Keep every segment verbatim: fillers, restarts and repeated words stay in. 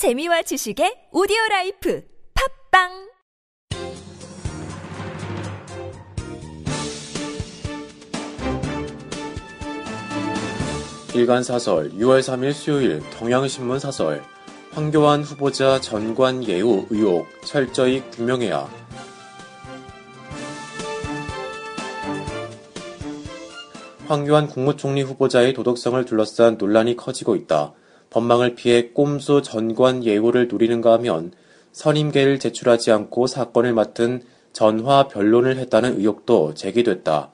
재미와 지식의 오디오라이프 팝빵 일간사설 유월 삼일 수요일 경향신문 사설 황교안 후보자 전관 예우 의혹 철저히 규명해야. 황교안 국무총리 후보자의 도덕성을 둘러싼 논란이 커지고 있다. 법망을 피해 꼼수 전관 예우를 누리는가 하면 선임계를 제출하지 않고 사건을 맡은 전화 변론을 했다는 의혹도 제기됐다.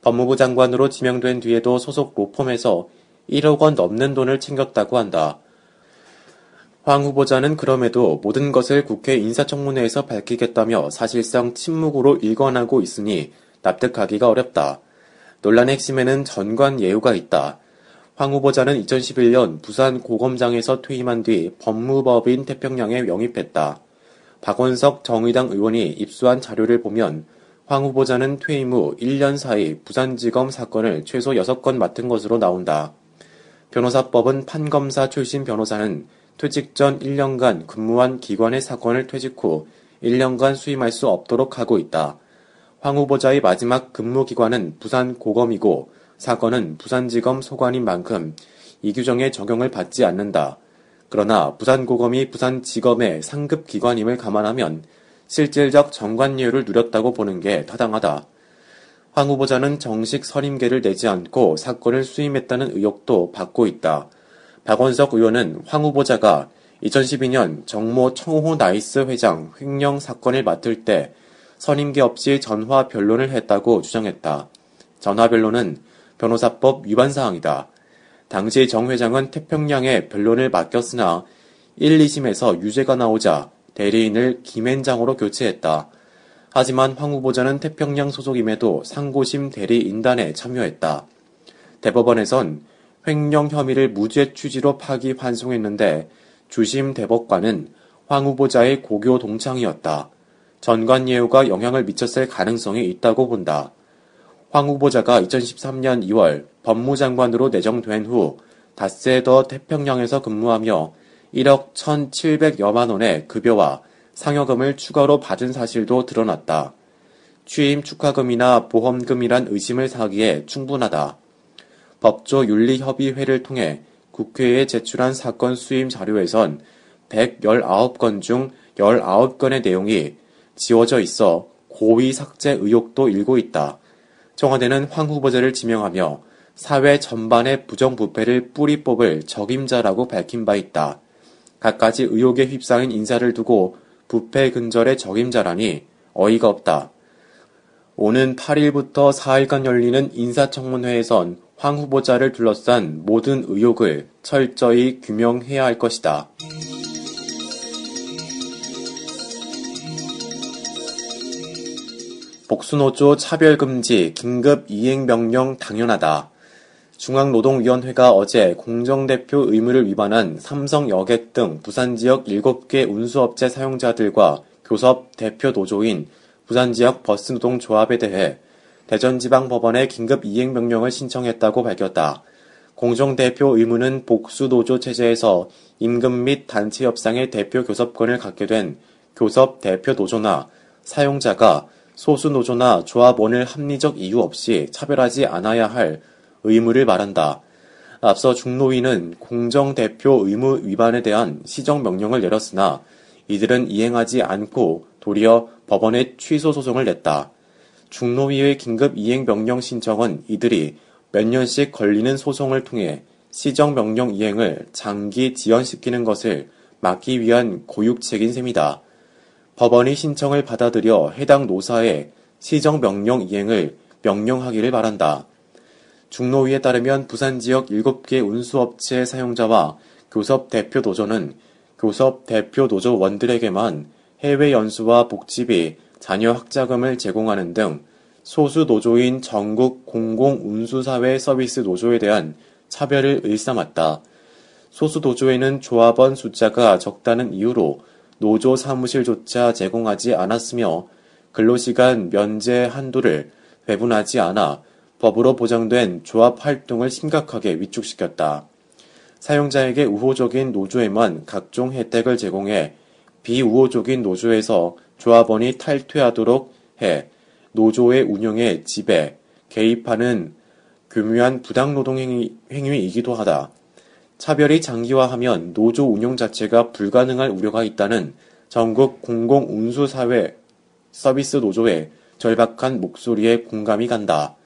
법무부 장관으로 지명된 뒤에도 소속 로펌에서 일억 원 넘는 돈을 챙겼다고 한다. 황 후보자는 그럼에도 모든 것을 국회 인사청문회에서 밝히겠다며 사실상 침묵으로 일관하고 있으니 납득하기가 어렵다. 논란의 핵심에는 전관 예우가 있다. 황 후보자는 이천십일년 부산 고검장에서 퇴임한 뒤 법무법인 태평양에 영입했다. 박원석 정의당 의원이 입수한 자료를 보면 황 후보자는 퇴임 후 일 년 사이 부산지검 사건을 최소 여섯 건 맡은 것으로 나온다. 변호사법은 판검사 출신 변호사는 퇴직 전 일 년간 근무한 기관의 사건을 퇴직 후 일 년간 수임할 수 없도록 하고 있다. 황 후보자의 마지막 근무기관은 부산 고검이고 사건은 부산지검 소관인 만큼 이 규정의 적용을 받지 않는다. 그러나 부산 고검이 부산지검의 상급 기관임을 감안하면 실질적 전관예우를 누렸다고 보는 게 타당하다. 황 후보자는 정식 선임계를 내지 않고 사건을 수임했다는 의혹도 받고 있다. 박원석 의원은 황 후보자가 이천십이년 정모 청호 나이스 회장 횡령 사건을 맡을 때 선임계 없이 전화 변론을 했다고 주장했다. 전화 변론은 변호사법 위반 사항이다. 당시 정 회장은 태평양에 변론을 맡겼으나 일, 이심에서 유죄가 나오자 대리인을 김앤장으로 교체했다. 하지만 황 후보자는 태평양 소속임에도 상고심 대리인단에 참여했다. 대법원에선 횡령 혐의를 무죄 취지로 파기환송했는데 주심 대법관은 황 후보자의 고교 동창이었다. 전관 예우가 영향을 미쳤을 가능성이 있다고 본다. 황 후보자가 이천십삼년 이월 법무장관으로 내정된 후 닷새 더 태평양에서 근무하며 일억 천칠백여만 원의 급여와 상여금을 추가로 받은 사실도 드러났다. 취임 축하금이나 보험금이란 의심을 사기에 충분하다. 법조윤리협의회를 통해 국회에 제출한 사건 수임 자료에선 백십구 건 중 십구 건의 내용이 지워져 있어 고의 삭제 의혹도 일고 있다. 청와대는 황 후보자를 지명하며 사회 전반의 부정부패를 뿌리 뽑을 적임자라고 밝힌 바 있다. 갖가지 의혹에 휩싸인 인사를 두고 부패 근절의 적임자라니 어이가 없다. 오는 팔일부터 사일간 열리는 인사청문회에선 황 후보자를 둘러싼 모든 의혹을 철저히 규명해야 할 것이다. 복수노조 차별금지 긴급 이행명령 당연하다. 중앙노동위원회가 어제 공정대표 의무를 위반한 삼성 여객 등 부산지역 일곱 개 운수업체 사용자들과 교섭 대표 노조인 부산지역 버스노동조합에 대해 대전지방법원에 긴급 이행명령을 신청했다고 밝혔다. 공정대표 의무는 복수노조 체제에서 임금 및 단체 협상의 대표 교섭권을 갖게 된 교섭 대표 노조나 사용자가 소수노조나 조합원을 합리적 이유 없이 차별하지 않아야 할 의무를 말한다. 앞서 중노위는 공정대표 의무 위반에 대한 시정명령을 내렸으나 이들은 이행하지 않고 도리어 법원에 취소소송을 냈다. 중노위의 긴급 이행명령 신청은 이들이 몇 년씩 걸리는 소송을 통해 시정명령 이행을 장기 지연시키는 것을 막기 위한 고육책인 셈이다. 법원이 신청을 받아들여 해당 노사에 시정명령 이행을 명령하기를 바란다. 중노위에 따르면 부산지역 일곱 개 운수업체 사용자와 교섭대표노조는 교섭대표노조원들에게만 해외 연수와 복지비, 자녀 학자금을 제공하는 등 소수 노조인 전국 공공운수사회 서비스 노조에 대한 차별을 일삼았다. 소수 노조에는 조합원 숫자가 적다는 이유로 노조 사무실조차 제공하지 않았으며 근로시간 면제 한도를 배분하지 않아 법으로 보장된 조합 활동을 심각하게 위축시켰다. 사용자에게 우호적인 노조에만 각종 혜택을 제공해 비우호적인 노조에서 조합원이 탈퇴하도록 해 노조의 운영에 지배, 개입하는 교묘한 부당노동 행위, 행위이기도 하다. 차별이 장기화하면 노조 운영 자체가 불가능할 우려가 있다는 전국 공공운수사회 서비스 노조의 절박한 목소리에 공감이 간다.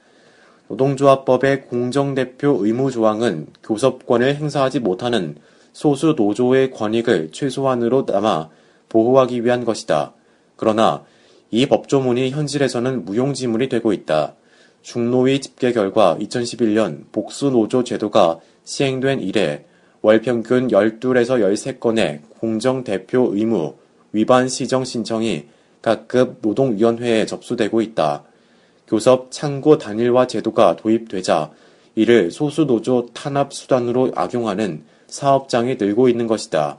노동조합법의 공정대표 의무조항은 교섭권을 행사하지 못하는 소수 노조의 권익을 최소한으로 남아 보호하기 위한 것이다. 그러나 이 법조문이 현실에서는 무용지물이 되고 있다. 중노위 집계 결과 이천십일 년 복수노조 제도가 시행된 이래 월평균 십이에서 십삼 건의 공정대표 의무 위반 시정 신청이 각급 노동위원회에 접수되고 있다. 교섭 창구 단일화 제도가 도입되자 이를 소수노조 탄압 수단으로 악용하는 사업장이 늘고 있는 것이다.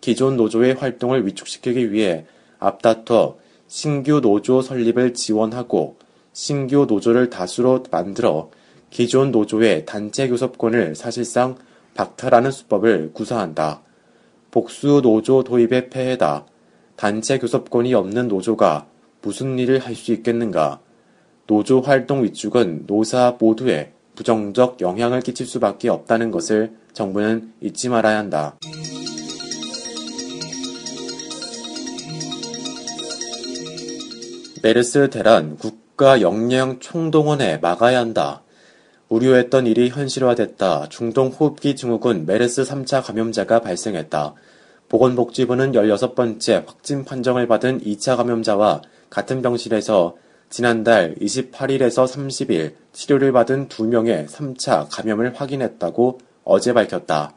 기존 노조의 활동을 위축시키기 위해 앞다퉈 신규 노조 설립을 지원하고 신규 노조를 다수로 만들어 기존 노조의 단체 교섭권을 사실상 박탈하는 수법을 구사한다. 복수 노조 도입의 폐해다. 단체 교섭권이 없는 노조가 무슨 일을 할 수 있겠는가. 노조 활동 위축은 노사 모두에 부정적 영향을 끼칠 수밖에 없다는 것을 정부는 잊지 말아야 한다. 메르스 대란 국가 역량 총동원에 막아야 한다. 우려했던 일이 현실화됐다. 중동 호흡기 증후군 메르스 삼 차 감염자가 발생했다. 보건복지부는 열여섯 번째 확진 판정을 받은 이 차 감염자와 같은 병실에서 지난달 이십팔 일에서 삼십 일 치료를 받은 두 명의 삼 차 감염을 확인했다고 어제 밝혔다.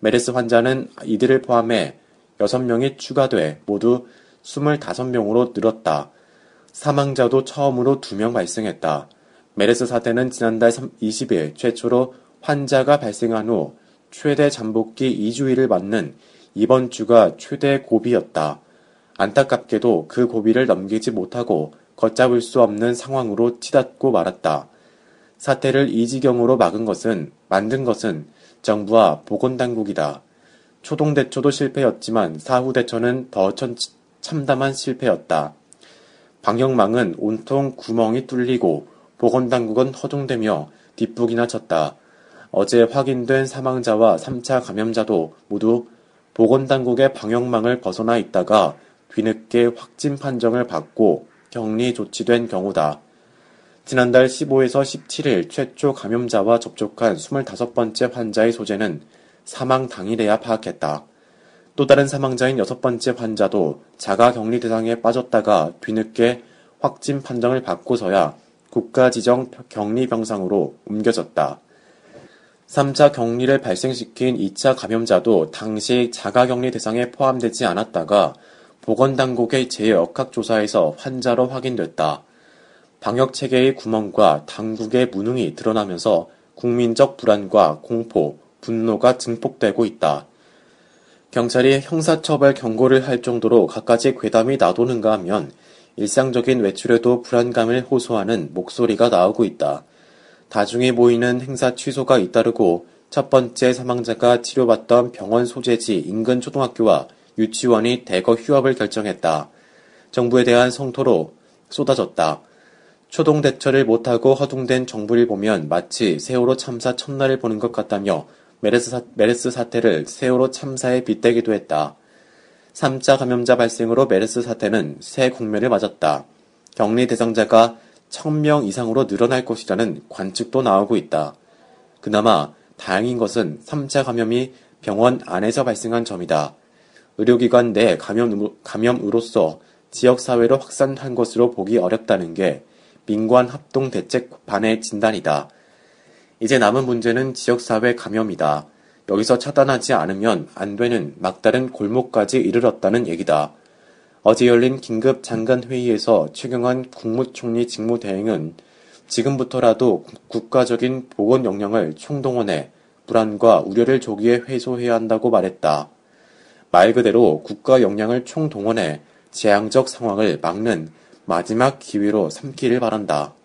메르스 환자는 이들을 포함해 여섯 명이 추가돼 모두 스물다섯 명으로 늘었다. 사망자도 처음으로 두 명 발생했다. 메르스 사태는 지난달 이십 일 최초로 환자가 발생한 후 최대 잠복기 이 주일을 맞는 이번 주가 최대 고비였다. 안타깝게도 그 고비를 넘기지 못하고 걷잡을 수 없는 상황으로 치닫고 말았다. 사태를 이 지경으로 막은 것은, 만든 것은 정부와 보건당국이다. 초동대처도 실패였지만 사후 대처는 더 천, 참담한 실패였다. 방역망은 온통 구멍이 뚫리고 보건당국은 허둥대며 뒷북이나 쳤다. 어제 확인된 사망자와 삼 차 감염자도 모두 보건당국의 방역망을 벗어나 있다가 뒤늦게 확진 판정을 받고 격리 조치된 경우다. 지난달 십오에서 십칠 일 최초 감염자와 접촉한 스물다섯 번째 환자의 소재는 사망 당일에야 파악했다. 또 다른 사망자인 여섯 번째 환자도 자가격리 대상에 빠졌다가 뒤늦게 확진 판정을 받고서야 국가지정 격리병상으로 옮겨졌다. 삼 차 격리를 발생시킨 이 차 감염자도 당시 자가격리 대상에 포함되지 않았다가 보건당국의 재역학조사에서 환자로 확인됐다. 방역체계의 구멍과 당국의 무능이 드러나면서 국민적 불안과 공포, 분노가 증폭되고 있다. 경찰이 형사처벌 경고를 할 정도로 갖가지 괴담이 나도는가 하면 일상적인 외출에도 불안감을 호소하는 목소리가 나오고 있다. 다중이 모이는 행사 취소가 잇따르고 첫 번째 사망자가 치료받던 병원 소재지 인근 초등학교와 유치원이 대거 휴업을 결정했다. 정부에 대한 성토로 쏟아졌다. 초동 대처를 못하고 허둥댄 정부를 보면 마치 세월호 참사 첫날을 보는 것 같다며 메르스, 사, 메르스 사태를 세월호 참사에 빗대기도 했다. 삼 차 감염자 발생으로 메르스 사태는 새 국면을 맞았다. 격리 대상자가 천 명 이상으로 늘어날 것이라는 관측도 나오고 있다. 그나마 다행인 것은 삼 차 감염이 병원 안에서 발생한 점이다. 의료기관 내 감염, 감염으로서 지역사회로 확산한 것으로 보기 어렵다는 게 민관합동대책반의 진단이다. 이제 남은 문제는 지역사회 감염이다. 여기서 차단하지 않으면 안 되는 막다른 골목까지 이르렀다는 얘기다. 어제 열린 긴급 장관회의에서 최경환 국무총리 직무대행은 지금부터라도 국가적인 보건 역량을 총동원해 불안과 우려를 조기에 해소해야 한다고 말했다. 말 그대로 국가 역량을 총동원해 재앙적 상황을 막는 마지막 기회로 삼기를 바란다.